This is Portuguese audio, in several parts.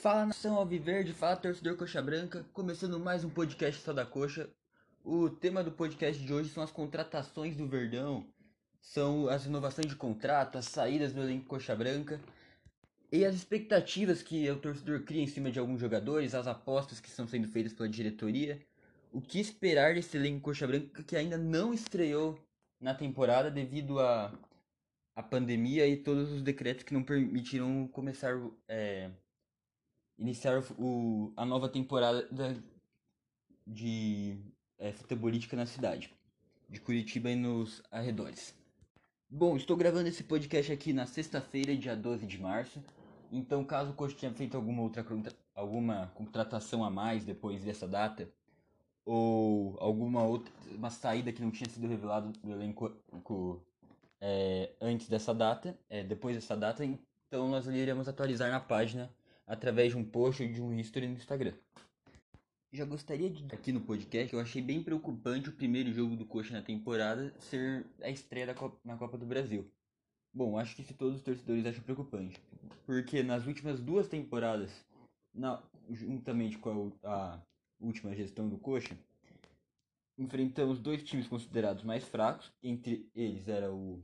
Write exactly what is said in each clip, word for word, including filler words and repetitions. Fala nação alviverde, fala torcedor coxa branca, começando mais um podcast só da coxa. O tema do podcast de hoje são as contratações do Verdão, são as renovações de contrato, as saídas do elenco coxa branca e as expectativas que o torcedor cria em cima de alguns jogadores, as apostas que estão sendo feitas pela diretoria, o que esperar desse elenco coxa branca que ainda não estreou na temporada devido à a, a pandemia e todos os decretos que não permitiram começar... É, Iniciar o, a nova temporada da, de é, futebolística na cidade, de Coritiba e nos arredores. Bom, estou gravando esse podcast aqui na sexta-feira, dia doze de março. Então, caso o Coxa tenha feito alguma outra alguma contratação a mais depois dessa data, ou alguma outra uma saída que não tinha sido revelada do elenco é, antes dessa data, é, depois dessa data, então nós iremos atualizar na página através de um post ou de um history no Instagram. Já gostaria de dizer aqui no podcast que eu achei bem preocupante o primeiro jogo do Coxa na temporada ser a estreia da Copa, na Copa do Brasil. Bom, acho que isso todos os torcedores acham preocupante, porque nas últimas duas temporadas, na, juntamente com a, a última gestão do Coxa, enfrentamos dois times considerados mais fracos, entre eles era o,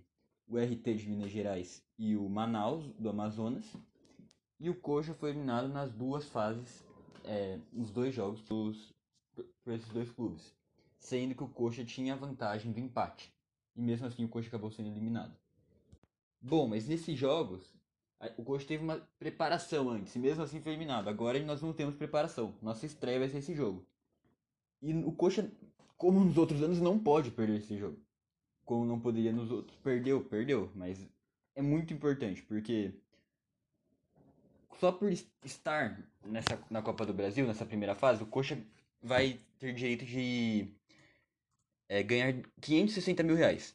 o R T de Minas Gerais e o Manaus, do Amazonas, e o Coxa foi eliminado nas duas fases, é, nos dois jogos, pelos, por esses dois clubes, sendo que o Coxa tinha a vantagem do empate, e mesmo assim o Coxa acabou sendo eliminado. Bom, mas nesses jogos, o Coxa teve uma preparação antes, e mesmo assim foi eliminado. Agora nós não temos preparação, nossa estreia vai ser esse jogo. E o Coxa, como nos outros anos, não pode perder esse jogo. Como não poderia nos outros, perdeu, perdeu, mas é muito importante, porque... Só por estar nessa, na Copa do Brasil, nessa primeira fase, o Coxa vai ter direito de é, ganhar quinhentos e sessenta mil reais.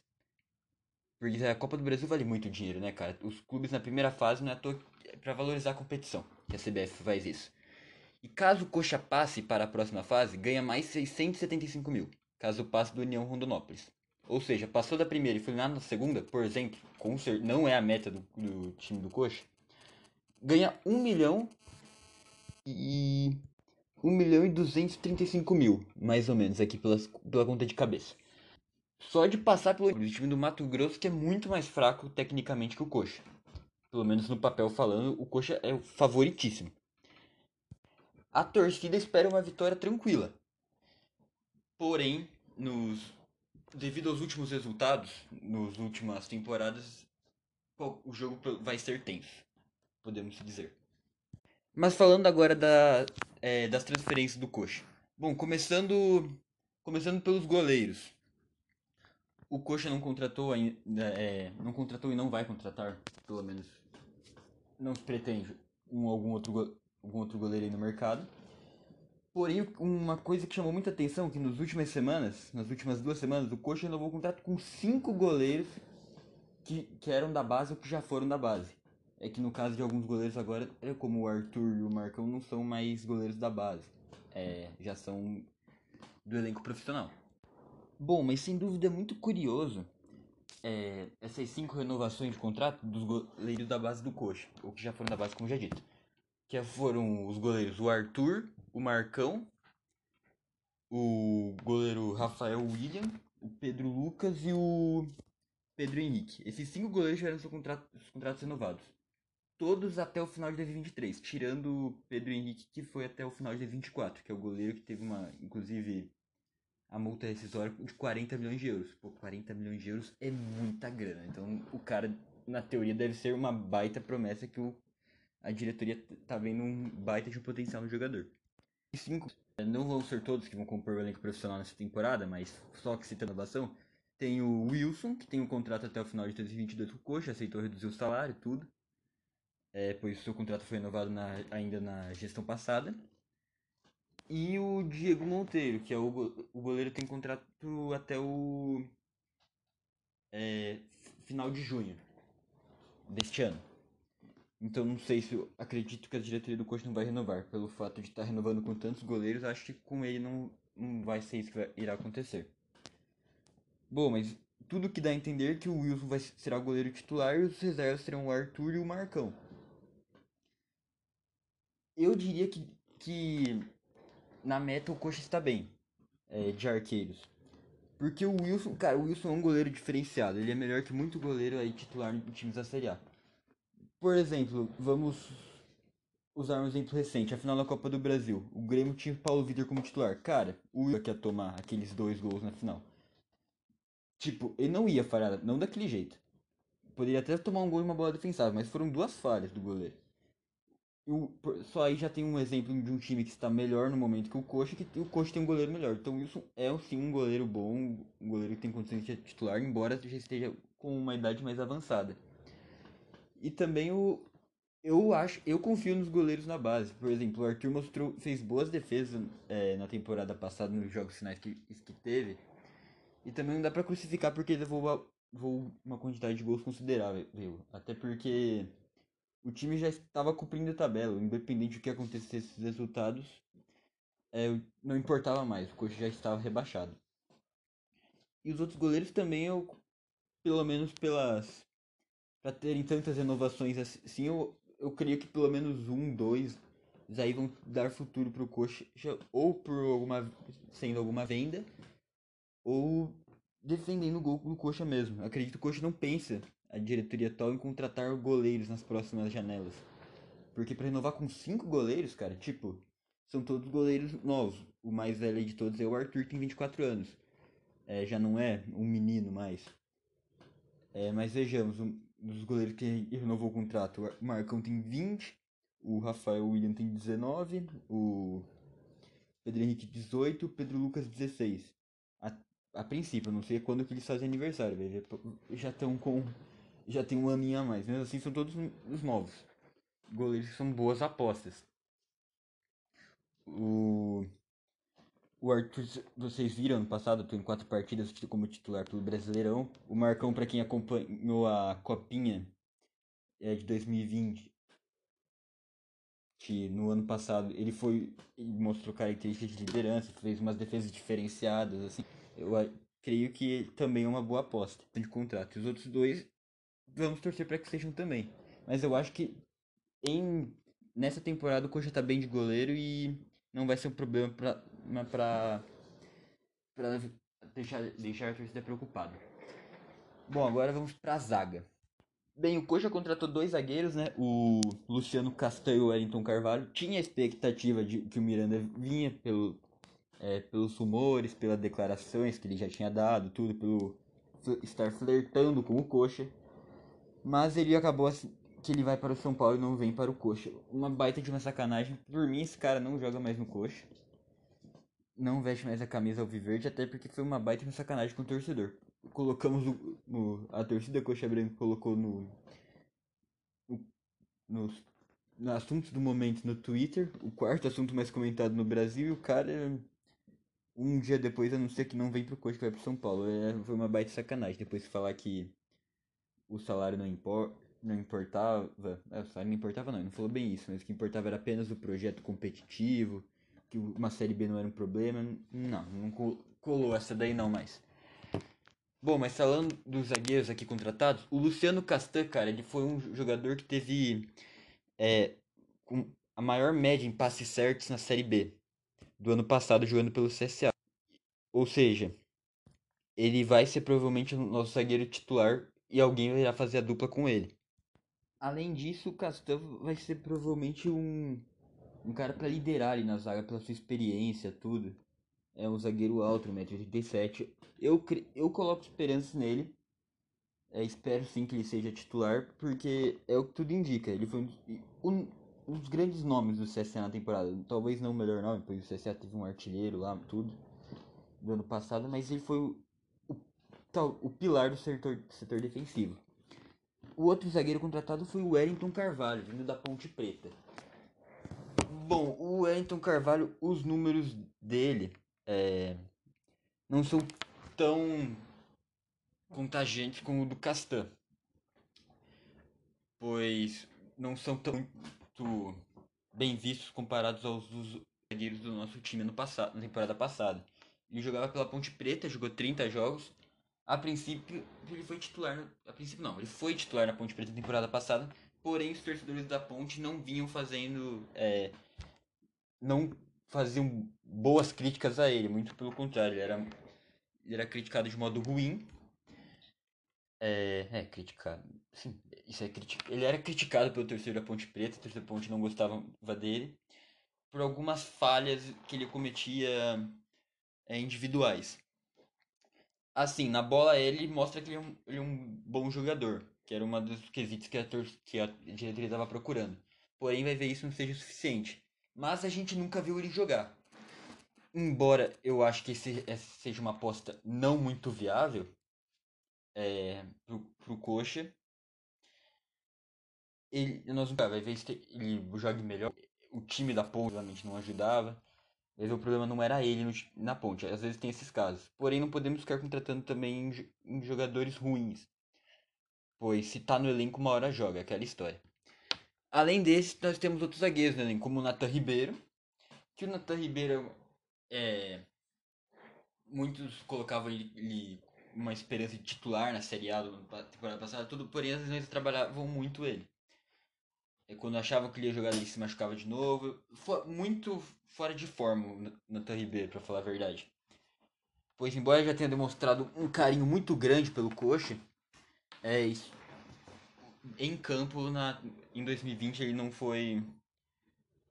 Porque a Copa do Brasil vale muito dinheiro, né, cara? Os clubes na primeira fase não é à toa para valorizar a competição, que a C B F faz isso. E caso o Coxa passe para a próxima fase, ganha mais seiscentos e setenta e cinco mil, caso passe do União Rondonópolis. Ou seja, passou da primeira e foi lá na segunda, por exemplo, com certeza, não é a meta do, do time do Coxa, ganha um milhão e duzentos e trinta e cinco mil, mais ou menos, aqui pelas, pela conta de cabeça. Só de passar pelo time do Mato Grosso, que é muito mais fraco tecnicamente que o Coxa. Pelo menos no papel falando, o Coxa é o favoritíssimo. A torcida espera uma vitória tranquila. Porém, nos, devido aos últimos resultados, nas últimas temporadas, o jogo vai ser tenso, podemos dizer. Mas falando agora da, é, das transferências do Coxa. Bom, começando, começando pelos goleiros. O Coxa não contratou ainda, é, não contratou e não vai contratar, pelo menos não se pretende, um, algum, outro, algum outro goleiro aí no mercado. Porém, uma coisa que chamou muita atenção é que nas últimas semanas, nas últimas duas semanas, o Coxa renovou o contrato com cinco goleiros que, que eram da base ou que já foram da base. É que no caso de alguns goleiros agora, como o Arthur e o Marcão, não são mais goleiros da base. É, já são do elenco profissional. Bom, mas sem dúvida é muito curioso é, essas cinco renovações de contrato dos goleiros da base do Coxa. Ou que já foram da base, como já dito. Que foram os goleiros o Arthur, o Marcão, o goleiro Rafael William, o Pedro Lucas e o Pedro Henrique. Esses cinco goleiros tiveram seus contratos, seus contratos renovados. Todos até o final de dois mil e vinte e três, tirando o Pedro Henrique, que foi até o final de dois mil e vinte e quatro, que é o goleiro que teve uma, inclusive, a multa rescisória de quarenta milhões de euros. Pô, quarenta milhões de euros é muita grana. Então, o cara, na teoria, deve ser uma baita promessa que o, a diretoria tá vendo um baita de um potencial no jogador. E cinco, não vão ser todos que vão compor o elenco profissional nessa temporada, mas só que citando a inovação, tem o Wilson, que tem um contrato até o final de dois mil e vinte e dois com o Coxa, aceitou reduzir o salário, tudo. É, pois seu contrato foi renovado na, ainda na gestão passada. E o Diego Monteiro, que é o, go- o goleiro tem contrato até o é, final de junho deste ano. Então não sei se eu acredito que a diretoria do Coxa não vai renovar. Pelo fato de estar renovando com tantos goleiros, acho que com ele não, não vai ser isso que vai, irá acontecer. Bom, mas tudo que dá a entender é que o Wilson vai, será o goleiro titular e os reservas serão o Arthur e o Marcão. eu diria que, que na meta o Coxa está bem, é, de arqueiros. Porque o Wilson, cara, o Wilson é um goleiro diferenciado. Ele é melhor que muito goleiro aí titular em times da Série A. Por exemplo, vamos usar um exemplo recente. A final da Copa do Brasil, o Grêmio tinha o Paulo Vitor como titular. Cara, o Wilson que ia tomar aqueles dois gols na final. Tipo, ele não ia falhar, não daquele jeito. Poderia até tomar um gol e uma bola defensável, mas foram duas falhas do goleiro. O, só aí já tem um exemplo de um time que está melhor no momento que o Coxa, que o Coxa tem um goleiro melhor. Então o Wilson é sim um goleiro bom, um goleiro que tem condições de titular, embora já esteja com uma idade mais avançada. E também o, eu acho, eu confio nos goleiros na base. Por exemplo, o Arthur mostrou, fez boas defesas é, na temporada passada, nos jogos finais que, que teve. E também não dá pra crucificar porque ele levou uma, uma quantidade de gols considerável, viu? Até porque o time já estava cumprindo a tabela, independente do que acontecesse esses resultados, é, não importava mais, o Coxa já estava rebaixado. E os outros goleiros também, eu, pelo menos pelas, para terem tantas renovações assim, eu, eu creio que pelo menos um, dois, aí vão dar futuro para o Coxa, ou por alguma, sendo alguma venda, ou defendendo o gol do Coxa mesmo. Acredito que o Coxa não pensa, a diretoria tal, em contratar goleiros nas próximas janelas. Porque pra renovar com cinco goleiros, cara, tipo, são todos goleiros novos. O mais velho de todos é o Arthur, que tem vinte e quatro anos. É, já não é um menino mais. É, mas vejamos, um dos goleiros que renovou o contrato, o Marcão tem vinte, o Rafael William tem dezenove, o Pedro Henrique dezoito, o Pedro Lucas dezesseis. A, a princípio, eu não sei quando que eles fazem aniversário, velho. Já estão com... já tem um aninho a mais, mesmo assim são todos os novos. Goleiros que são boas apostas. O, o Arthur, vocês viram ano passado, tem quatro partidas como titular pelo Brasileirão. O Marcão, pra quem acompanhou a Copinha é, de dois mil e vinte, que no ano passado ele foi, ele mostrou características de liderança, fez umas defesas diferenciadas, assim. Eu a, creio que também é uma boa aposta de contrato. Os outros dois, vamos torcer para que sejam também. Mas eu acho que em, nessa temporada o Coxa tá bem de goleiro e não vai ser um problema para para deixar, deixar a torcida preocupada. Bom, agora vamos para a zaga. Bem, o Coxa contratou dois zagueiros, né? O Luciano Castanho e o Elrington Carvalho. Tinha a expectativa de que o Miranda vinha pelo, é, pelos rumores, pelas declarações que ele já tinha dado, tudo, pelo estar flertando com o Coxa. Mas ele acabou assim, que ele vai para o São Paulo e não vem para o Coxa. Uma baita de uma sacanagem. Por mim, esse cara não joga mais no Coxa. Não veste mais a camisa alviverde, até porque foi uma baita de uma sacanagem com o torcedor. Colocamos o, o, a torcida Coxa Branca colocou no, no, nos, no assunto do momento no Twitter. O quarto assunto mais comentado no Brasil. E o cara, um dia depois, anuncia que não vem para o Coxa, que vai para o São Paulo. É, foi uma baita sacanagem. Depois de falar que o salário não, impor, não importava, é, o salário não importava não, ele não falou bem isso, mas o que importava era apenas o projeto competitivo, que uma Série B não era um problema, não, não colou essa daí não mais. Bom, mas falando dos zagueiros aqui contratados, o Luciano Castanho, cara, ele foi um jogador que teve é, com a maior média em passes certos na Série B do ano passado, jogando pelo C S A, ou seja, ele vai ser provavelmente o nosso zagueiro titular, e alguém irá fazer a dupla com ele. Além disso, o Castanho vai ser provavelmente um, um cara para liderar ali na zaga pela sua experiência, tudo. É um zagueiro alto, um metro e oitenta e sete. Eu, cre... Eu coloco esperanças nele. É, espero sim que ele seja titular, porque é o que tudo indica. Ele foi um dos grandes nomes do C S A na temporada. Talvez não o melhor nome, pois o C S A teve um artilheiro lá, tudo, do ano passado, mas ele foi o... o pilar do setor, setor defensivo. O outro zagueiro contratado foi o Elrington Carvalho, vindo da Ponte Preta. Bom, o Elrington Carvalho, os números dele é, não são tão contagiantes como o do Castan, pois não são tão muito bem vistos comparados aos dos zagueiros do nosso time no passado, na temporada passada. Ele jogava pela Ponte Preta, jogou trinta jogos. A princípio, ele foi titular, a princípio não, ele foi titular na Ponte Preta na temporada passada, porém os torcedores da Ponte não vinham fazendo é, não faziam boas críticas a ele, muito pelo contrário, ele era, ele era criticado de modo ruim. É, é criticado, sim, isso é criticado. Ele era criticado pelo torcedor da Ponte Preta, o torcedor da Ponte não gostava dele, por algumas falhas que ele cometia é, individuais. Assim, na bola ele mostra que ele é um, ele é um bom jogador, que era uma dos quesitos que a, tor- que a diretoria estava procurando. Porém, vai ver isso não seja o suficiente. Mas a gente nunca viu ele jogar. Embora eu acho que esse, essa seja uma aposta não muito viável é, pro, pro Coxa, ele, nós nunca vai ver se ele jogue melhor. O time da Ponte realmente não ajudava. Mas o problema não era ele no, na Ponte. Às vezes tem esses casos. Porém, não podemos ficar contratando também em, em jogadores ruins. Pois se tá no elenco, uma hora joga. Aquela história. Além desse, nós temos outros zagueiros no elenco. Como o Natan Ribeiro. Que o Natan Ribeiro... É, muitos colocavam ele uma esperança de titular na Série A da temporada passada. Tudo, porém, as vezes trabalhavam muito ele. Quando achavam que ele ia jogar, ele se machucava de novo. Foi muito fora de forma o Natan Ribeiro, pra falar a verdade. Pois, embora já tenha demonstrado um carinho muito grande pelo Coxa, é isso. Em campo, na, em dois mil e vinte, ele não foi,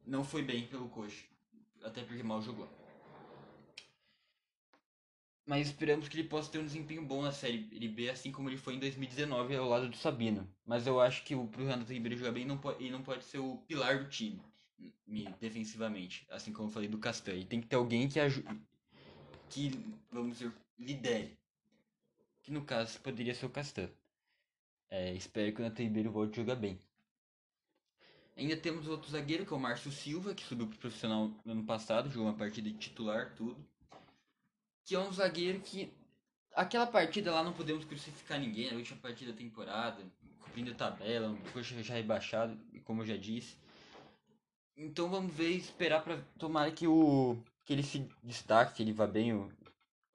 não foi bem pelo Coxa. Até porque mal jogou. Mas esperamos que ele possa ter um desempenho bom na Série B, assim como ele foi em dois mil e dezenove ao lado do Sabino. Mas eu acho que o Natan Ribeiro jogar bem, não pode, ele não pode ser o pilar do time, defensivamente, assim como eu falei do Castanho. E tem que ter alguém que ajude, que, vamos dizer, lidere, que no caso poderia ser o Castanho. É, espero que o Natan Ribeiro volte a jogar bem. Ainda temos outro zagueiro, que é o Márcio Silva, que subiu para o profissional no ano passado, jogou uma partida de titular, tudo. Que é um zagueiro que... Aquela partida lá não podemos crucificar ninguém. A última partida da temporada. Cumprindo a tabela. Um Coxa já rebaixado. Como eu já disse. Então vamos ver e esperar pra... Tomara que o... Que ele se destaque. Que ele vá bem. O...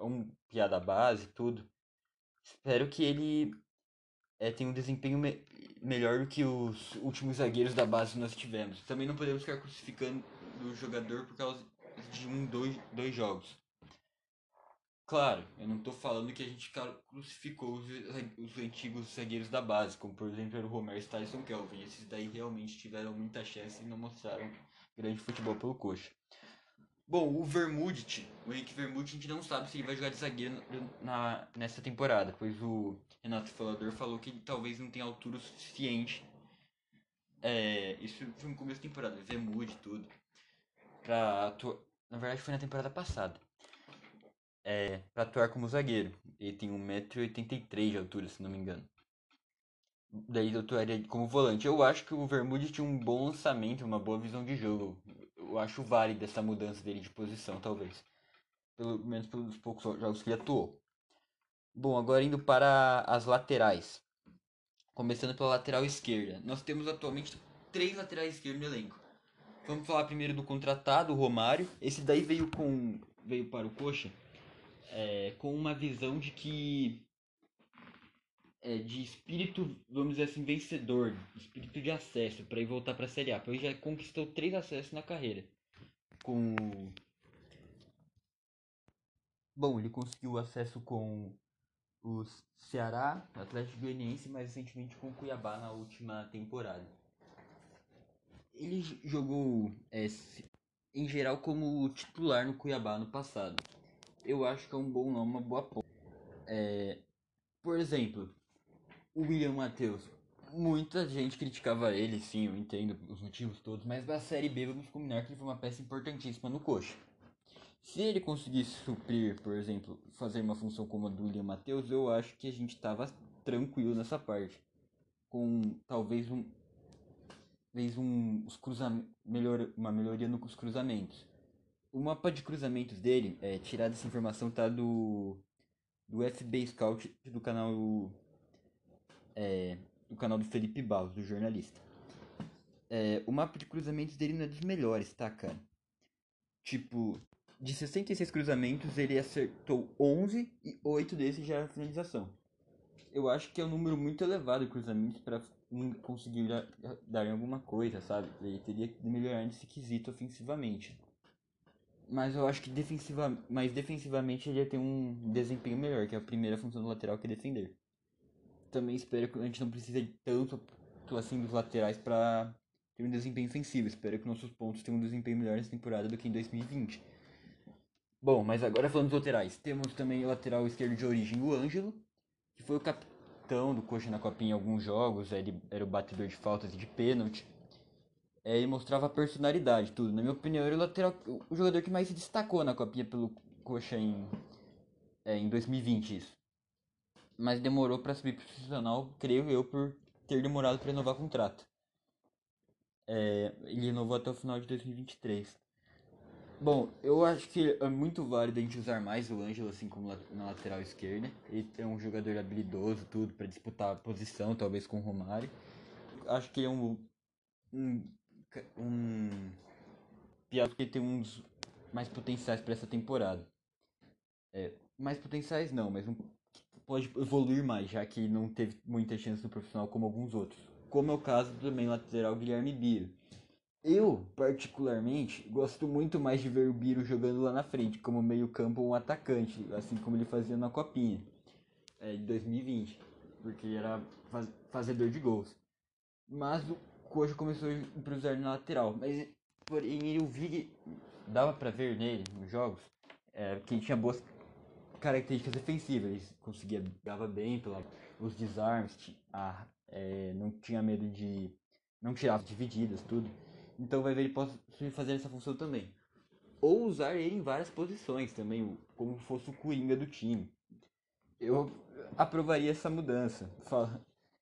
Um piada base e tudo. Espero que ele... É, tenha um desempenho me... melhor do que os últimos zagueiros da base que nós tivemos. Também não podemos ficar crucificando o jogador por causa de um, dois, dois jogos. Claro, eu não estou falando que a gente crucificou os, os antigos zagueiros da base, como por exemplo o Romero e Tyson Kelvin. Esses daí realmente tiveram muita chance e não mostraram grande futebol pelo Coxa. Bom, o Vermoudite, o Henrique Vermoudite, a gente não sabe se ele vai jogar de zagueiro na, nessa temporada, pois o Renato Falador falou que ele talvez não tenha altura o suficiente. É, isso foi no começo da temporada, Vermoudite e tudo. Pra atua... Na verdade foi na temporada passada. É, para atuar como zagueiro. Ele tem um metro e oitenta e três de altura, se não me engano. Daí ele atuaria como volante. Eu acho que o Vermoudite tinha um bom lançamento, uma boa visão de jogo. Eu acho válida essa mudança dele de posição, talvez. Pelo menos pelos poucos jogos que ele atuou. Bom, agora indo para as laterais. Começando pela lateral esquerda. Nós temos atualmente três laterais esquerdos no elenco. Vamos falar primeiro do contratado, o Romário. Esse daí veio, com... veio para o Coxa. É, com uma visão de que é, de espírito, vamos dizer assim, vencedor, espírito de acesso para ir voltar para a Série A. Pois já conquistou três acessos na carreira. Com bom, ele conseguiu acesso com o Ceará, Atlético Goianiense, mais recentemente com o Cuiabá na última temporada. Ele jogou é, em geral como titular no Cuiabá no passado. Eu acho que é um bom nome, uma boa ponta. É, por exemplo, o William Matheus. Muita gente criticava ele, sim, eu entendo os motivos todos. Mas na Série B, vamos combinar que ele foi uma peça importantíssima no Coxa. Se ele conseguisse suprir, por exemplo, fazer uma função como a do William Matheus, eu acho que a gente estava tranquilo nessa parte. Com talvez um, talvez um os cruzam, melhor, uma melhoria nos cruzamentos. O mapa de cruzamentos dele, é, tirada essa informação, tá do, do F B Scout, do canal é, do canal do Felipe Barros, do jornalista. É, o mapa de cruzamentos dele não é dos melhores, tá, cara? Tipo, de sessenta e seis cruzamentos, ele acertou onze e oito desses já era finalização. Eu acho que é um número muito elevado de cruzamentos para conseguir dar, dar em alguma coisa, sabe? Ele teria que melhorar nesse quesito ofensivamente. mas eu acho que defensiva, mas defensivamente ele ia ter um desempenho melhor, que é a primeira função do lateral, que é defender. Também espero que a gente não precise de tanto assim dos laterais para ter um desempenho ofensivo. Espero que nossos pontos tenham um desempenho melhor nessa temporada do que em dois mil e vinte. Bom, mas agora falando dos laterais, temos também o lateral esquerdo de origem, o Ângelo, que foi o capitão do Coxa na Copinha em alguns jogos, ele era o batedor de faltas e de pênalti. É, ele mostrava personalidade, tudo. Na minha opinião, era o, lateral, o jogador que mais se destacou na Copinha pelo Coxa em, é, em dois mil e vinte, isso. Mas demorou para subir para o profissional, creio eu, por ter demorado para renovar o contrato. É, ele renovou até o final de dois mil e vinte e três. Bom, eu acho que é muito válido a gente usar mais o Ângelo, assim como na lateral esquerda. Ele é um jogador habilidoso, tudo, para disputar a posição, talvez com o Romário. Acho que ele é um... um Um piado que tem um dos mais potenciais para essa temporada. É, mais potenciais não, mas um, pode evoluir mais, já que não teve muita chance no profissional como alguns outros. Como é o caso também lateral Guilherme Biro. Eu, particularmente, gosto muito mais de ver o Biro jogando lá na frente, como meio-campo ou um atacante, assim como ele fazia na Copinha é, de dois mil e vinte, porque ele era faz- fazedor de gols. Mas o Coxa começou a improvisar na lateral, mas porém eu vi, dava pra ver nele nos jogos, é, que ele tinha boas características ofensivas, ele conseguia, dava bem pela, os desarmes, a, é, não tinha medo de, não tirava divididas, tudo, então vai ver ele pode fazer essa função também, ou usar ele em várias posições também, como fosse o coringa do time. Eu aprovaria essa mudança,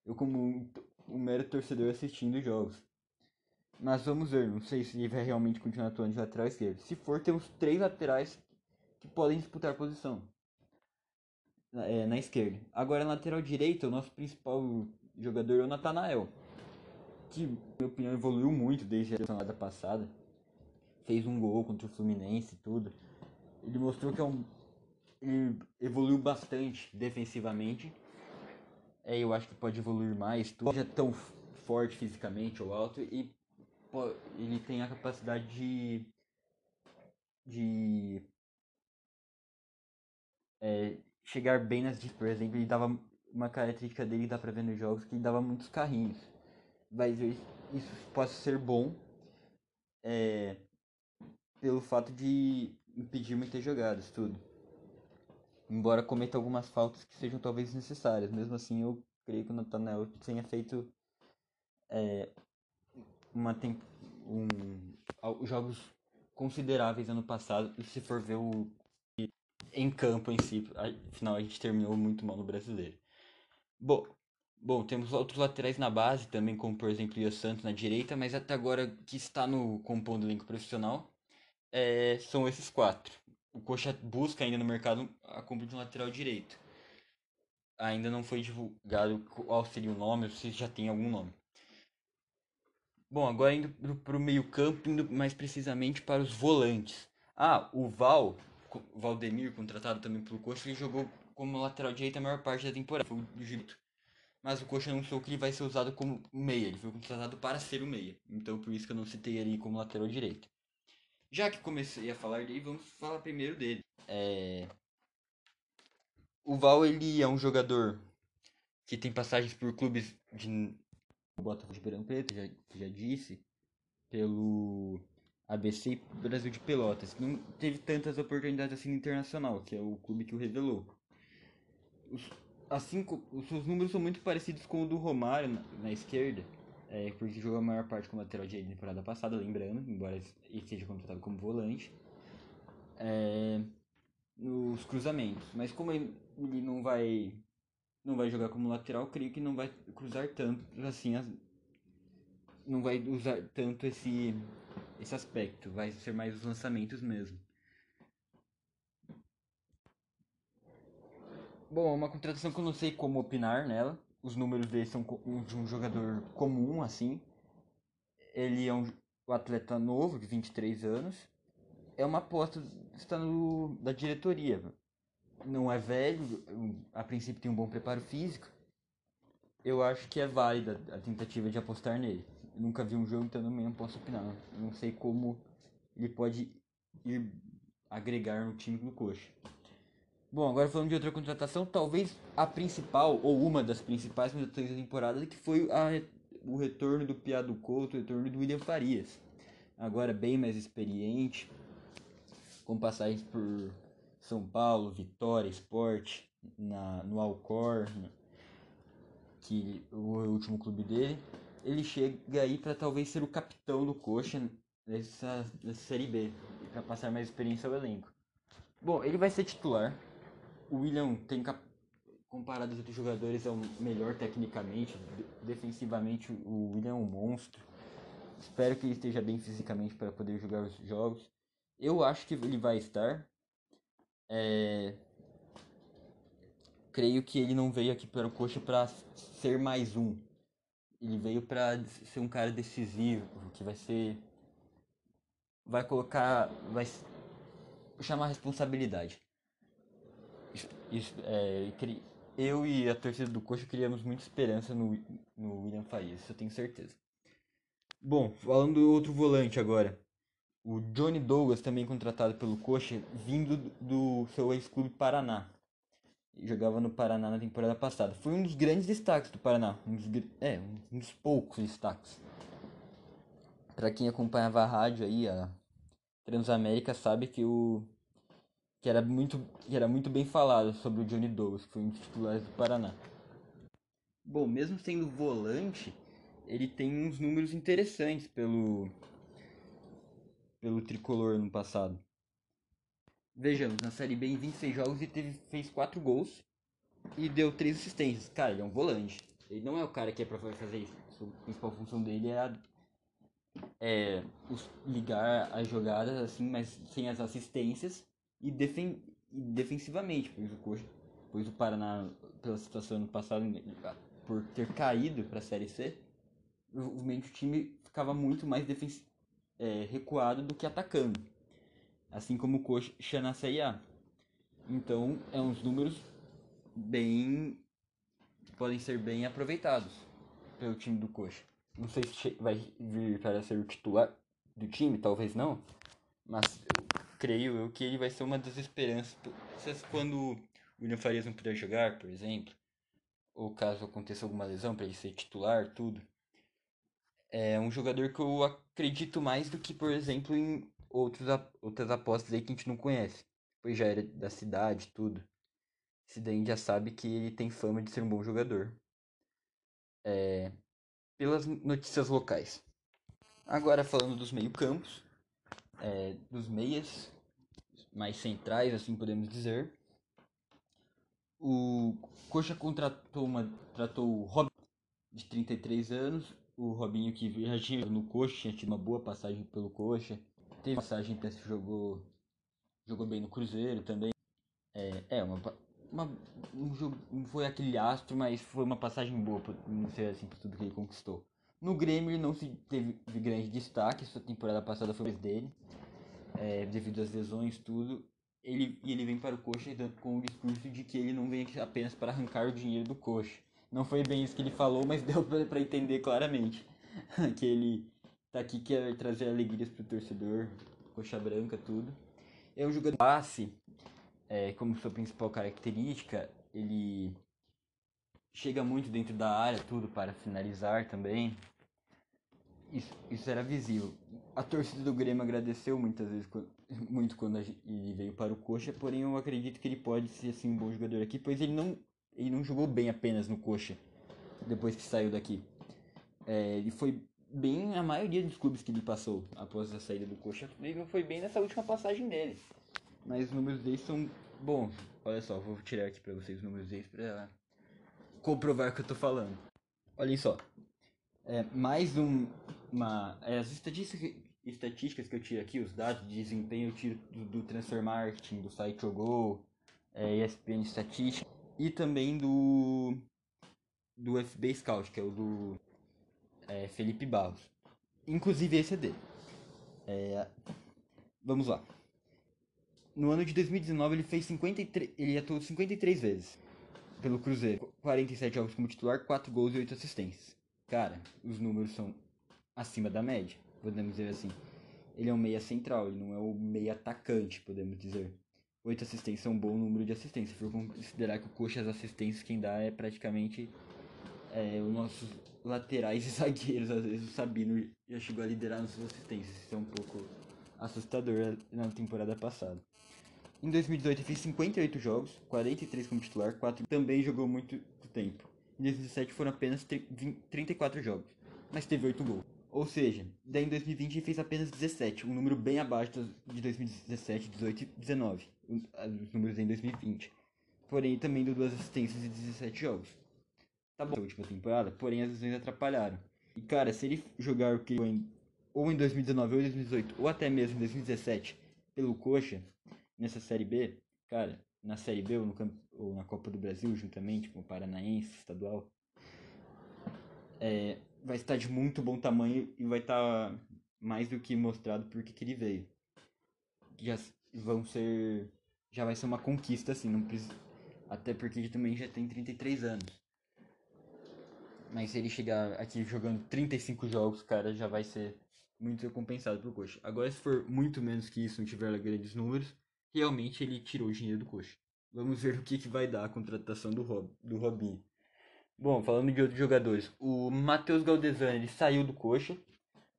eu como um mero torcedor assistindo os jogos. Mas vamos ver, não sei se ele vai realmente continuar atuando de lateral esquerdo. Se for, temos três laterais que podem disputar posição na, é, na esquerda. Agora, na lateral direita, o nosso principal jogador é o Natanael, que, na minha opinião, evoluiu muito desde a temporada passada. Fez um gol contra o Fluminense e tudo. Ele mostrou que é um... Ele evoluiu bastante defensivamente. É, eu acho que pode evoluir mais, tudo já tão forte fisicamente ou alto, e pô, ele tem a capacidade de, de é, chegar bem nas disputas. Por exemplo, ele dava uma característica dele que dá pra ver nos jogos, que ele dava muitos carrinhos. Mas isso pode ser bom é, pelo fato de impedir muitas jogadas, tudo. Embora cometa algumas faltas que sejam talvez necessárias. Mesmo assim, eu creio que o Natanael tenha feito é, uma temp- um, jogos consideráveis ano passado. Se for ver o em campo em si, afinal a gente terminou muito mal no brasileiro. Bom, bom temos outros laterais na base também, como por exemplo o William Santos na direita. Mas até agora que está no compondo elenco profissional, é, são esses quatro. O Coxa busca ainda no mercado a compra de um lateral direito. Ainda não foi divulgado qual seria o nome, ou se já tem algum nome. Bom, agora indo para o meio campo, indo mais precisamente para os volantes. Ah, o Val, o Valdemir, contratado também pelo Coxa, ele jogou como lateral direito a maior parte da temporada. Foi do jeito. Mas o Coxa anunciou que ele vai ser usado como meia, ele foi contratado para ser o meia. Então por isso que eu não citei ele como lateral direito. Já que comecei a falar dele, vamos falar primeiro dele. É... O Val, ele é um jogador que tem passagens por clubes de Botafogo de Ribeirão Preto, já, já disse, pelo A B C e Brasil de Pelotas. Não teve tantas oportunidades assim no internacional, que é o clube que o revelou. Os, assim, os seus números são muito parecidos com o do Romário na, na esquerda. É, porque jogou a maior parte como lateral direito na temporada passada, lembrando, embora ele seja contratado como volante, é, nos cruzamentos. Mas como ele, ele não vai não vai jogar como lateral, creio que não vai cruzar tanto, assim, as, não vai usar tanto esse, esse aspecto, vai ser mais os lançamentos mesmo. Bom, é uma contratação que eu não sei como opinar nela. Os números dele são de um jogador comum, assim. Ele é um atleta novo, de vinte e três anos. É uma aposta está no, da diretoria. Não é velho, a princípio tem um bom preparo físico. Eu acho que é válida a tentativa de apostar nele. Eu nunca vi um jogo, então também não posso opinar. Eu não sei como ele pode ir agregar no time do Coxa. Bom, agora falando de outra contratação, talvez a principal, ou uma das principais contratações da temporada, que foi a, o retorno do Piá do Couto, o retorno do William Farias. Agora bem mais experiente, com passagens por São Paulo, Vitória, Sport, na, no Al-Kholood, que o último clube dele. Ele chega aí para talvez ser o capitão do Coxa nessa, nessa Série B, para passar mais experiência ao elenco. Bom, ele vai ser titular. O William tem, comparado aos outros jogadores, é o melhor tecnicamente. Defensivamente, o William é um monstro. Espero que ele esteja bem fisicamente para poder jogar os jogos. Eu acho que ele vai estar. É... Creio que ele não veio aqui para o Coxa para ser mais um. Ele veio para ser um cara decisivo, que vai ser... Vai colocar... Vai chamar a responsabilidade. Isso, é, eu e a torcida do Coxa criamos muita esperança no, no William Farias, isso eu tenho certeza. Bom, falando do outro volante agora. O Johnny Douglas, também contratado pelo Coxa, vindo do seu ex-clube Paraná. Jogava no Paraná na temporada passada. Foi um dos grandes destaques do Paraná. Um dos, é, um dos poucos destaques. Pra quem acompanhava a rádio aí, a Transamérica, sabe que o... Que era, muito, que era muito bem falado sobre o Johnny Douglas, que foi um dos titulares do Paraná. Bom, mesmo sendo volante, ele tem uns números interessantes pelo, pelo tricolor no passado. Vejamos, na Série B em vinte e seis jogos ele teve, fez quatro gols e deu três assistências. Cara, ele é um volante. Ele não é o cara que é pra fazer isso. A principal função dele é, a, é os, ligar as jogadas, assim, mas sem as assistências. E, defen- e defensivamente, pois o, Coxa, pois o Paraná, pela situação no passado, por ter caído para a Série C, obviamente o time ficava muito mais defen- é, recuado do que atacando, assim como o Coxa na Série A. Então, é uns números bem que podem ser bem aproveitados pelo time do Coxa. Não sei se vai vir para ser o titular do time, talvez não, mas... Creio eu que ele vai ser uma das esperanças. Quando o William Farias não puder jogar, por exemplo, ou caso aconteça alguma lesão para ele ser titular, tudo. É um jogador que eu acredito mais do que, por exemplo, em outros, outras apostas aí que a gente não conhece. Pois já era da cidade, tudo. Esse daí já sabe que ele tem fama de ser um bom jogador. É, pelas notícias locais. Agora falando dos meio-campos. É, dos meias mais centrais, assim podemos dizer. O Coxa contratou uma, tratou o Robinho, de trinta e três anos. O Robinho que já tinha no Coxa, tinha tido uma boa passagem pelo Coxa. Teve passagem que jogou, jogou bem no Cruzeiro também. É, é uma, uma, um jogo, não foi aquele astro, mas foi uma passagem boa, não sei assim, por tudo que ele conquistou. No Grêmio ele não se teve grande destaque, sua temporada passada foi dele, é, devido às lesões, tudo. Ele, e ele vem para o Coxa com o discurso de que ele não vem aqui apenas para arrancar o dinheiro do Coxa. Não foi bem isso que ele falou, mas deu para entender claramente que ele está aqui, quer trazer alegrias para o torcedor, coxa branca, tudo. É um jogador passe, é, como sua principal característica, ele chega muito dentro da área, tudo, para finalizar também. Isso, isso era visível. A torcida do Grêmio agradeceu muitas vezes, muito quando ele veio para o Coxa, porém eu acredito que ele pode ser assim, um bom jogador aqui, pois ele não, ele não jogou bem apenas no Coxa, depois que saiu daqui. É, ele foi bem a maioria dos clubes que ele passou após a saída do Coxa, ele foi bem nessa última passagem dele. Mas os números dele são bons. Olha só, vou tirar aqui para vocês os números dele para comprovar o que eu tô falando. Olhem só. É, mais um, uma... É, as estatística, estatísticas que eu tiro aqui, os dados de desempenho, eu tiro do, do Transfer Marketing, do site Ogol, é, E S P N Estatística, e também do do F B Scout, que é o do é, Felipe Barros. Inclusive esse é dele. É, vamos lá. No ano de dois mil e dezenove ele fez cinquenta e três... Ele atuou cinquenta e três vezes pelo Cruzeiro, quarenta e sete jogos como titular, quatro gols e oito assistências. Cara, os números são acima da média, podemos dizer assim. ele é um meia central, ele não é um meia atacante, podemos dizer. Oito assistências é um bom número de assistências. Se for considerar que o coxa as assistências quem dá é praticamente é, os nossos laterais e zagueiros. Às vezes o Sabino já chegou a liderar nas suas assistências. Isso é um pouco assustador na temporada passada. Em dois mil e dezoito ele fez cinquenta e oito jogos, quarenta e três como titular, quatro também jogou muito tempo. Em dois mil e dezessete foram apenas trinta e quatro jogos, mas teve oito gols. Ou seja, daí em dois mil e vinte ele fez apenas dezessete, um número bem abaixo de dois mil e dezessete, dezoito e dezenove, os números em dois mil e vinte. Porém, também deu duas assistências e dezessete jogos. Tá bom, na última temporada, porém as lesões atrapalharam. E cara, se ele jogar o que foi ou em dois mil e dezenove, ou em dois mil e dezoito, ou até mesmo em dois mil e dezessete, pelo Coxa, nessa Série B, cara, na Série B ou, no campo, ou na Copa do Brasil, juntamente com o Paranaense, estadual, é... vai estar de muito bom tamanho e vai estar mais do que mostrado porque que ele veio. Já vão ser... Já vai ser uma conquista, assim, não precisa... Até porque ele também já tem trinta e três anos. Mas se ele chegar aqui jogando trinta e cinco jogos, cara, já vai ser muito recompensado pro Coxa. Agora, se for muito menos que isso, não tiver grandes números, realmente ele tirou o dinheiro do Coxa. Vamos ver o que, que vai dar a contratação do, Rob, do Robinho. Bom, falando de outros jogadores, o Matheus Galdesani, ele saiu do Coxa,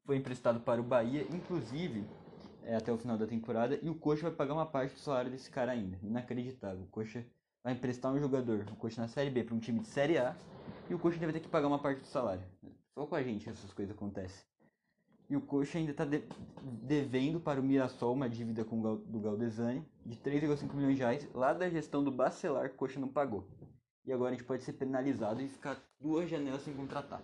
foi emprestado para o Bahia, inclusive, é, até o final da temporada, e o Coxa vai pagar uma parte do salário desse cara ainda, inacreditável. O Coxa vai emprestar um jogador, o Coxa na Série B, para um time de Série A, e o Coxa ainda vai ter que pagar uma parte do salário. Só com a gente essas coisas acontecem. E o Coxa ainda está de- devendo para o Mirassol uma dívida com o Gal- do Galdesani, de três vírgula cinco milhões de reais, lá da gestão do Bacelar, que o Coxa não pagou. E agora a gente pode ser penalizado e ficar duas janelas sem contratar.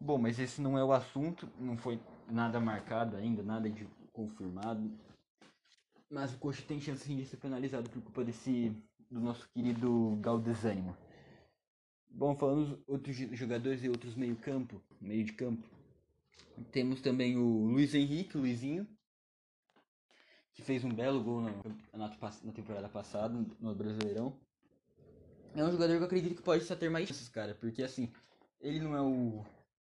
Bom, mas esse não é o assunto. Não foi nada marcado ainda, nada de confirmado. Mas o Coxa tem chance de ser penalizado por culpa desse do nosso querido Galdesânimo. Bom, falando dos outros jogadores e outros meio campo, meio de campo. Temos também o Luiz Henrique, o Luizinho, que fez um belo gol na, na temporada passada, no Brasileirão. É um jogador que eu acredito que pode só ter mais chances, cara. Porque, assim, ele não é o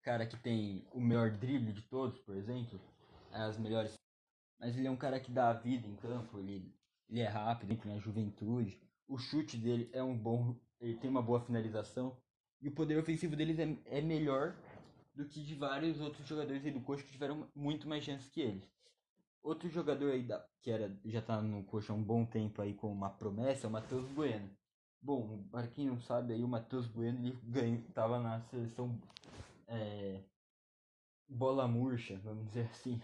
cara que tem o melhor drible de todos, por exemplo. As melhores... Mas ele é um cara que dá a vida em campo. Ele, ele é rápido, tem a juventude. O chute dele é um bom... Ele tem uma boa finalização. E o poder ofensivo deles é, é melhor do que de vários outros jogadores aí do Coxa que tiveram muito mais chances que ele. Outro jogador aí da, que era, já tá no Coxa há um bom tempo aí com uma promessa é o Matheus Bueno. Bom, para quem não sabe, aí o Matheus Bueno ele ganhou, tava na seleção é, bola murcha, vamos dizer assim,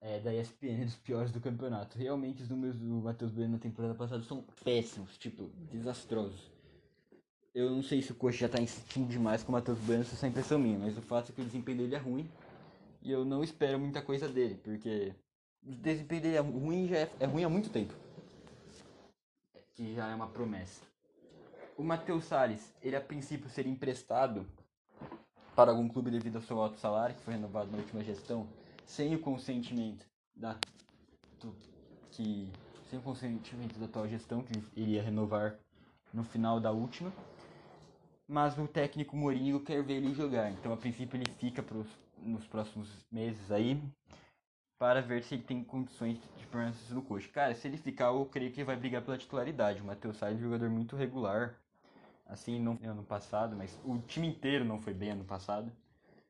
é, da E S P N, dos piores do campeonato. Realmente os números do Matheus Bueno na temporada passada são péssimos, tipo, desastrosos. Eu não sei se o Coxa já está insistindo demais com o Matheus Bueno, isso é impressão minha, mas o fato é que o desempenho dele é ruim e eu não espero muita coisa dele, porque o desempenho dele é ruim, já é, é ruim há muito tempo. Que já é uma promessa. O Matheus Salles, ele a princípio seria emprestado para algum clube devido ao seu alto salário, que foi renovado na última gestão, sem o consentimento da, do, que, sem o consentimento da atual gestão, que iria renovar no final da última. Mas o técnico Mourinho quer ver ele jogar, então a princípio ele fica pros, nos próximos meses aí, para ver se ele tem condições de permanência no Coxa. Cara, se ele ficar, eu creio que ele vai brigar pela titularidade. O Matheus Salles é um jogador muito regular. Assim, não foi ano passado, mas o time inteiro não foi bem ano passado.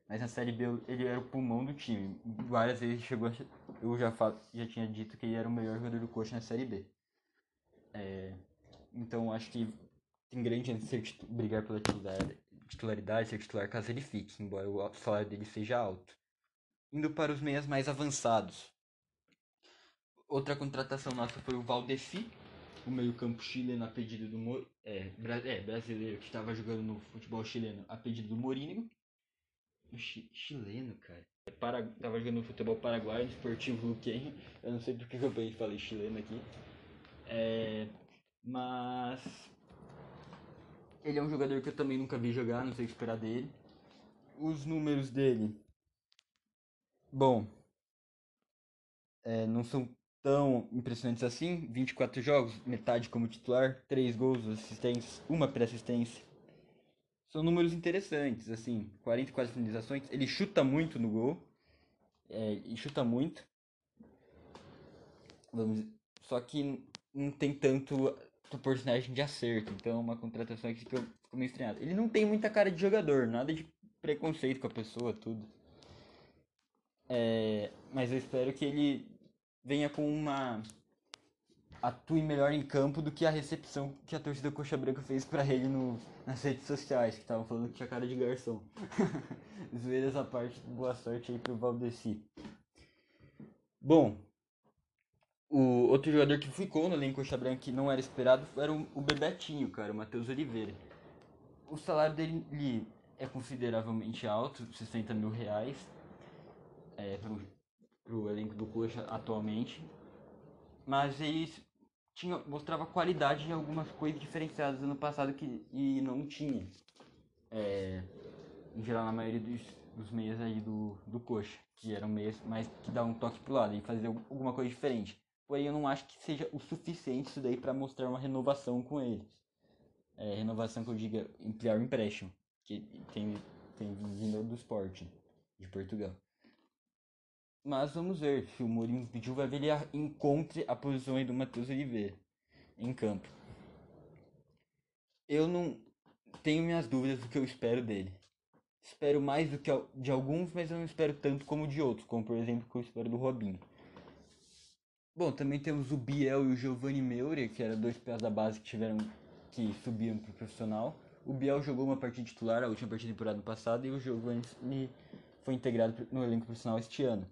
Mas na Série B ele era o pulmão do time. Várias vezes chegou a... Eu já, fal... já tinha dito que ele era o melhor jogador do Coxa na Série B. É... Então acho que tem grande chance de ser titu... brigar pela titularidade, ser titular caso ele fique, embora o salário dele seja alto. Indo para os meias mais avançados. Outra contratação nossa foi o Valdefi, o meio-campo chileno a pedido do Mor- é, bra- é, brasileiro que estava jogando no futebol chileno a pedido do Mourinho. O chi- chileno, cara. Para- tava jogando no futebol paraguaio, no Esportivo Luquenho. Eu não sei porque eu falei chileno aqui. É, mas ele é um jogador que eu também nunca vi jogar, não sei o que esperar dele. Os números dele... Bom, é, não são tão impressionantes assim, vinte e quatro jogos, metade como titular, três gols, assistências, uma pré-assistência. São números interessantes, assim, quarenta e quatro finalizações, ele chuta muito no gol, é, e chuta muito. Vamos dizer, só que não tem tanto porcentagem de acerto, então é uma contratação aqui que eu fico meio estranhado. Ele não tem muita cara de jogador, nada de preconceito com a pessoa, tudo. É, mas eu espero que ele venha com uma... atue melhor em campo do que a recepção que a torcida Coxa Branca fez pra ele no, nas redes sociais, que estavam falando que tinha cara de garçom. Zoeira essa parte, boa sorte aí pro Valdeci. Bom, o outro jogador que ficou no elenco Coxa Branca que não era esperado era o Bebetinho, cara, o Matheus Oliveira. O salário dele é consideravelmente alto, sessenta mil reais, é, pro, pro elenco do Coxa atualmente. Mas ele tinha, mostrava qualidade em algumas coisas diferenciadas no ano passado que e não tinha. É, em geral, na maioria dos, dos meias aí do, do Coxa, que eram meias mais que dá um toque pro lado e fazer alguma coisa diferente. Porém, eu não acho que seja o suficiente isso daí para mostrar uma renovação com ele. É, renovação que eu diga, ampliar o empréstimo, que tem, tem vindo do Sporting de Portugal. Mas vamos ver se o Mourinho pediu, vai ver ele encontre a posição aí do Matheus Oliveira em campo. Eu não tenho minhas dúvidas do que eu espero dele. Espero mais do que de alguns, mas eu não espero tanto como de outros, como por exemplo que eu espero do Robinho. Bom, também temos o Biel e o Giovanni Meure, que eram dois pés da base que tiveram que subiram para o profissional. O Biel jogou uma partida titular, a última partida da temporada passada, e o Giovanni foi integrado no elenco profissional este ano.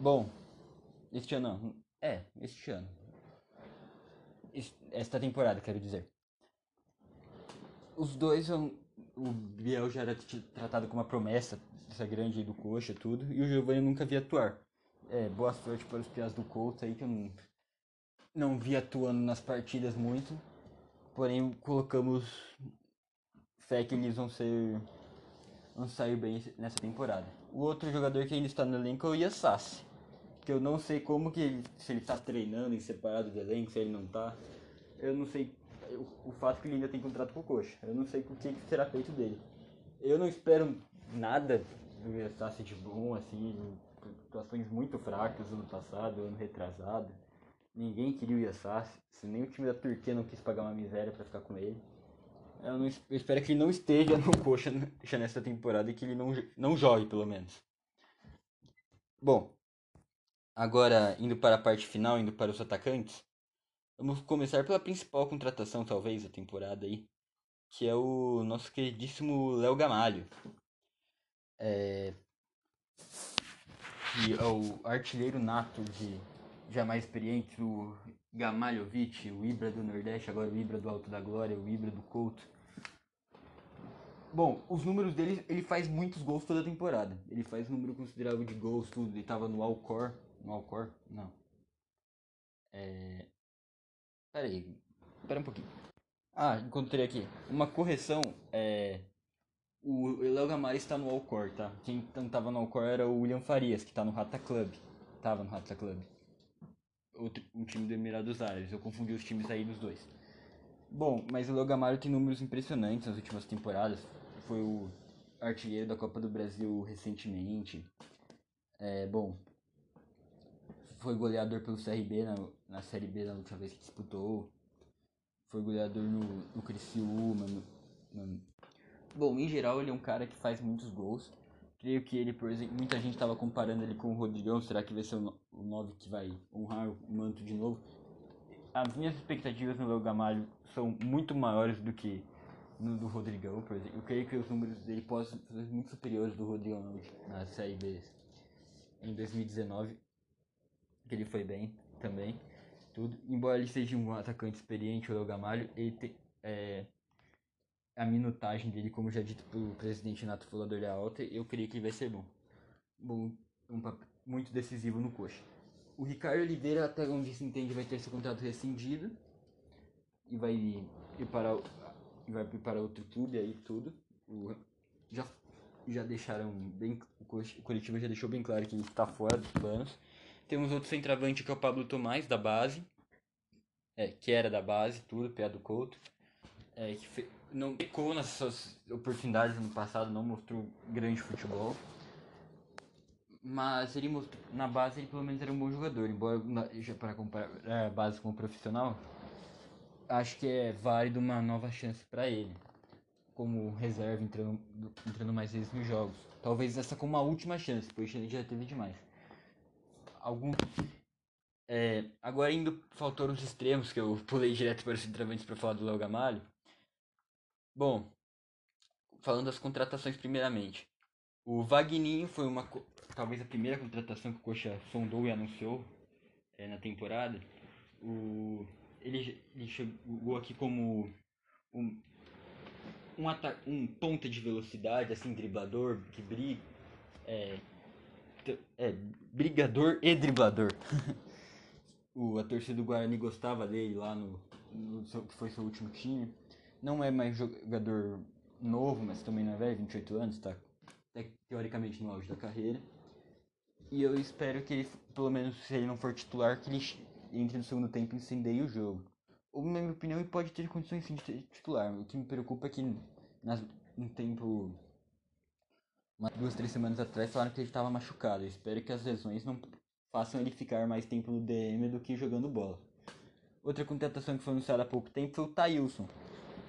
Bom, este ano não, é, este ano, esta temporada, quero dizer. Os dois, o Biel já era tratado como uma promessa, essa grande aí do Coxa, tudo, e o Giovanni nunca via atuar. É, boa sorte para os piás do Couto aí, que eu não, não vi atuando nas partidas muito, porém colocamos fé que eles vão ser... não saiu bem nessa temporada. O outro jogador que ainda está no elenco é o Iassassi, que eu não sei como que ele, se ele está treinando em separado do elenco, se ele não está. Eu não sei o, o fato que ele ainda tem contrato com o Coxa. Eu não sei o que será feito dele. Eu não espero nada do Iassassi de bom, assim, situações muito fracas ano passado, ano retrasado. Ninguém queria o Iassassi, nem o time da Turquia não quis pagar uma miséria para ficar com ele. Eu, não, eu espero que ele não esteja no Coxa já nessa temporada e que ele não, não jogue, pelo menos. Bom, agora indo para a parte final, indo para os atacantes, vamos começar pela principal contratação, talvez, da temporada aí, que é o nosso queridíssimo Léo Gamalho. É... Que é o artilheiro nato de já mais experiente, o Gamalhovic, o Ibra do Nordeste, agora o Ibra do Alto da Glória, o Ibra do Couto. Bom, os números dele, ele faz muitos gols toda a temporada. Ele faz um número considerável de gols, tudo. Ele tava no Al-Kholood, no Al-Kholood, não. É... Pera aí, pera um pouquinho. Ah, encontrei aqui. Uma correção, é... O Léo Gamalho está no Al-Kholood, tá? Quem não tava no Al-Kholood era o William Farias, que tá no Rata Club. Tava no Rata Club. Outro, um time do Emirados Árabes, eu confundi os times aí dos dois. Bom, mas o Léo Gamalho tem números impressionantes nas últimas temporadas. Foi o artilheiro da Copa do Brasil recentemente. É, bom, foi goleador pelo C R B na, na Série B na última vez que disputou. Foi goleador no, no Criciúma. No, no... Bom, em geral ele é um cara que faz muitos gols. Creio que ele, por exemplo, muita gente estava comparando ele com o Rodrigão. Será que vai ser o nove que vai honrar o manto de novo? As minhas expectativas no Léo Gamalho são muito maiores do que no do Rodrigão, por exemplo. Eu creio que os números dele possam ser muito superiores do Rodrigão na Série B em dois mil e dezenove, que ele foi bem também. Tudo. Embora ele seja um atacante experiente, o Léo Gamalho, ele tem... É... a minutagem dele, como já dito pelo presidente Nato Folador da Alta, eu creio que ele vai ser bom. Bom, um papel muito decisivo no Coxa. O Ricardo Oliveira, até onde se entende, vai ter seu contrato rescindido e vai preparar, vai preparar outro clube aí tudo. O, já, já deixaram bem, o, Coxa, o Coritiba já deixou bem claro que ele está fora dos planos. Temos outro centroavante que é o Pablo Tomás, da base, é, que era da base, tudo, pé do Couto. É, que fe... não pecou nas suas oportunidades no passado, não mostrou grande futebol. Mas ele mostrou, na base ele pelo menos era um bom jogador, embora já para comparar a base com o profissional, acho que é válido uma nova chance para ele, como reserva entrando, entrando mais vezes nos jogos. Talvez essa como a última chance, pois ele já teve demais. Algum... É, agora indo, faltou os extremos, que eu pulei direto para os centroavantes para falar do Léo Gamalho. Bom, falando das contratações primeiramente. O Vagninho foi uma talvez a primeira contratação que o Coxa sondou e anunciou é, na temporada. O, ele, ele chegou aqui como um, um, ata- um ponta de velocidade, assim, driblador, que briga... É, t- é, brigador e driblador. O, a torcida do Guarani gostava dele lá no, no seu, que foi seu último time. Não é mais jogador novo, mas também não é velho, vinte e oito anos, tá teoricamente no auge da carreira. E eu espero que ele, pelo menos se ele não for titular, que ele entre no segundo tempo e incendeie o jogo. Ou, na minha opinião, ele pode ter condições sim de ter titular. O que me preocupa é que nas, um tempo, umas duas, três semanas atrás, falaram que ele estava machucado. Eu espero que as lesões não façam ele ficar mais tempo no D M do que jogando bola. Outra contratação que foi anunciada há pouco tempo foi o Thailson,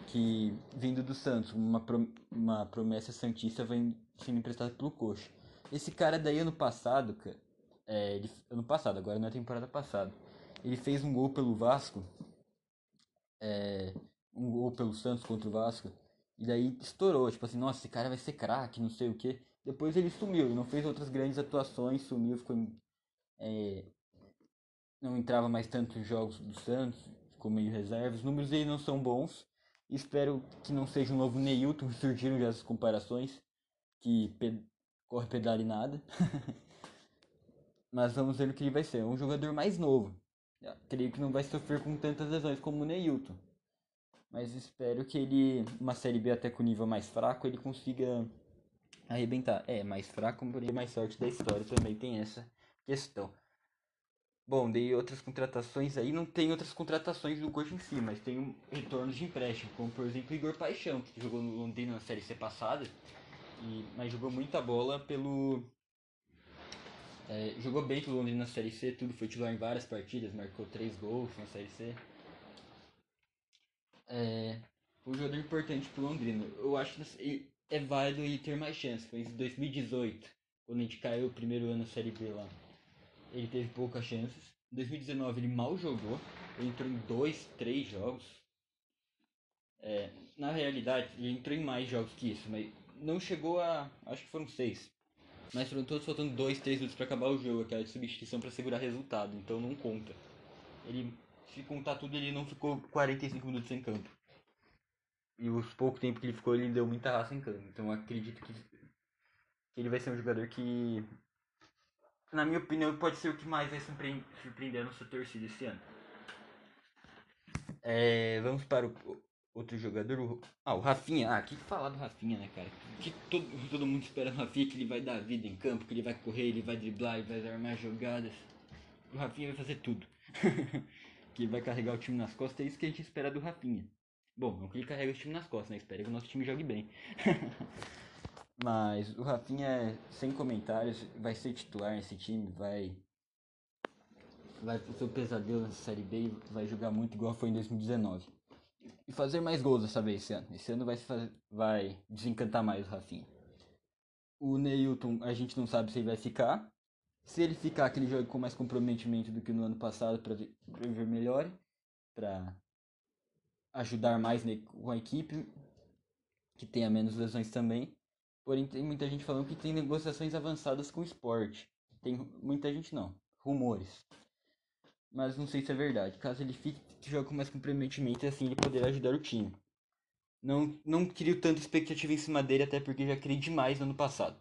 que vindo do Santos, uma, prom- uma promessa santista vem sendo emprestada pelo Coxa. Esse cara daí ano passado, cara, é, ele, ano passado, agora na temporada passada, ele fez um gol pelo Vasco, é, um gol pelo Santos contra o Vasco, e daí estourou, tipo assim, nossa, esse cara vai ser craque, não sei o que. Depois ele sumiu, ele não fez outras grandes atuações, sumiu, ficou em, É, não entrava mais tanto em jogos do Santos, ficou meio reserva. Os números dele não são bons. Espero que não seja um novo Neilton. Surgiram já as comparações, que ped- corre pedale nada. Mas vamos ver o que ele vai ser. É um jogador mais novo, eu creio que não vai sofrer com tantas lesões como o Neilton, mas espero que ele, uma Série B até com nível mais fraco, ele consiga arrebentar. É, mais fraco, porém mais sorte da história também tem essa questão. Bom, dei outras contratações aí, não tem outras contratações do Coxa em si, mas tem um retornos de empréstimo, como por exemplo Igor Paixão, que jogou no Londrina na Série C passada, e, mas jogou muita bola pelo... É, jogou bem pelo Londrina na Série C, tudo, foi titular em várias partidas, marcou três gols na Série C. É, foi um jogador importante pro Londrina, eu acho que é válido ele ter mais chance, foi em dois mil e dezoito. Quando a gente caiu o primeiro ano na Série B lá, ele teve poucas chances. Em dois mil e dezenove ele mal jogou, ele entrou em dois, três jogos. É, na realidade, ele entrou em mais jogos que isso, mas não chegou a... acho que foram seis. Mas foram todos faltando dois, três minutos para acabar o jogo, aquela de substituição para segurar resultado, então não conta. Ele, se contar tudo, ele não ficou quarenta e cinco minutos em campo. E os pouco tempo que ele ficou, ele deu muita raça em campo, então eu acredito que... ele vai ser um jogador que, na minha opinião, pode ser o que mais vai surpreender a nossa torcida esse ano. É, vamos para o outro jogador. O, ah, o Rafinha. Ah, que falar do Rafinha, né, cara? Que todo, todo mundo espera o Rafinha, que ele vai dar vida em campo, que ele vai correr, ele vai driblar, ele vai armar jogadas. O Rafinha vai fazer tudo. Que ele vai carregar o time nas costas, é isso que a gente espera do Rafinha. Bom, não que ele carregue o time nas costas, né? Espera que o nosso time jogue bem. Mas o Rafinha, sem comentários, vai ser titular nesse time, vai vai ser o pesadelo nessa Série B e vai jogar muito igual foi em dois mil e dezenove. E fazer mais gols dessa vez esse ano. Esse ano vai, fazer, vai desencantar mais o Rafinha. O Neilton, a gente não sabe se ele vai ficar. Se ele ficar, que ele jogue com mais comprometimento do que no ano passado para ver melhor, para ajudar mais com a equipe, que tenha menos lesões também. Porém, tem muita gente falando que tem negociações avançadas com o Sport. Tem muita gente não, rumores. Mas não sei se é verdade. Caso ele fique, que jogue com mais comprometimento, assim ele poderá ajudar o time. Não, não crio tanta expectativa em cima dele, até porque já criei demais no ano passado.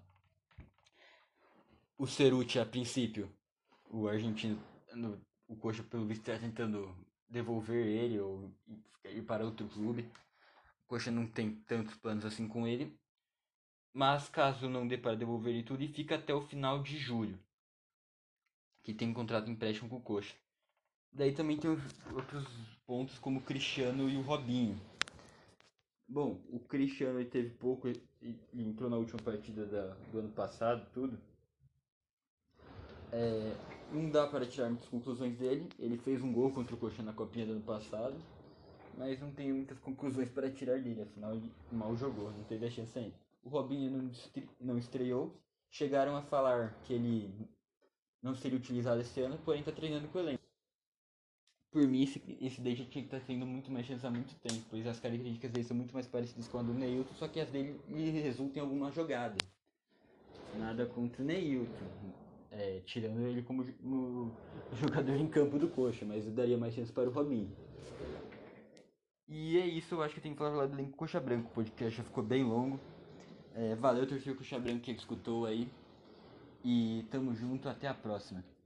O Cerutti, a princípio, o argentino, o Coxa pelo visto está tentando devolver ele ou ir para outro clube. O Coxa não tem tantos planos assim com ele. Mas caso não dê para devolver ele tudo, ele fica até o final de julho, que tem um contrato de empréstimo com o Coxa. Daí também tem outros pontos como o Cristiano e o Robinho. Bom, o Cristiano ele teve pouco e entrou na última partida da, do ano passado, tudo. É, não dá para tirar muitas conclusões dele. Ele fez um gol contra o Coxa na Copinha do ano passado, mas não tem muitas conclusões para tirar dele. Afinal, ele mal jogou, não teve a chance ainda. O Robinho não, estre... não estreou. Chegaram a falar que ele não seria utilizado esse ano, porém está treinando com o elenco. Por mim, esse, esse daí já tinha que estar tendo muito mais chance há muito tempo, pois as características dele são muito mais parecidas com a do Neilton, só que as dele resultam em alguma jogada. Nada contra o Neilton, é, tirando ele como o jogador em campo do Coxa, mas eu daria mais chance para o Robinho. E é isso, eu acho que tem que falar do elenco Coxa Branco, o podcast já ficou bem longo. É, valeu, torcedor Coxa Branco que escutou aí. E tamo junto, até a próxima.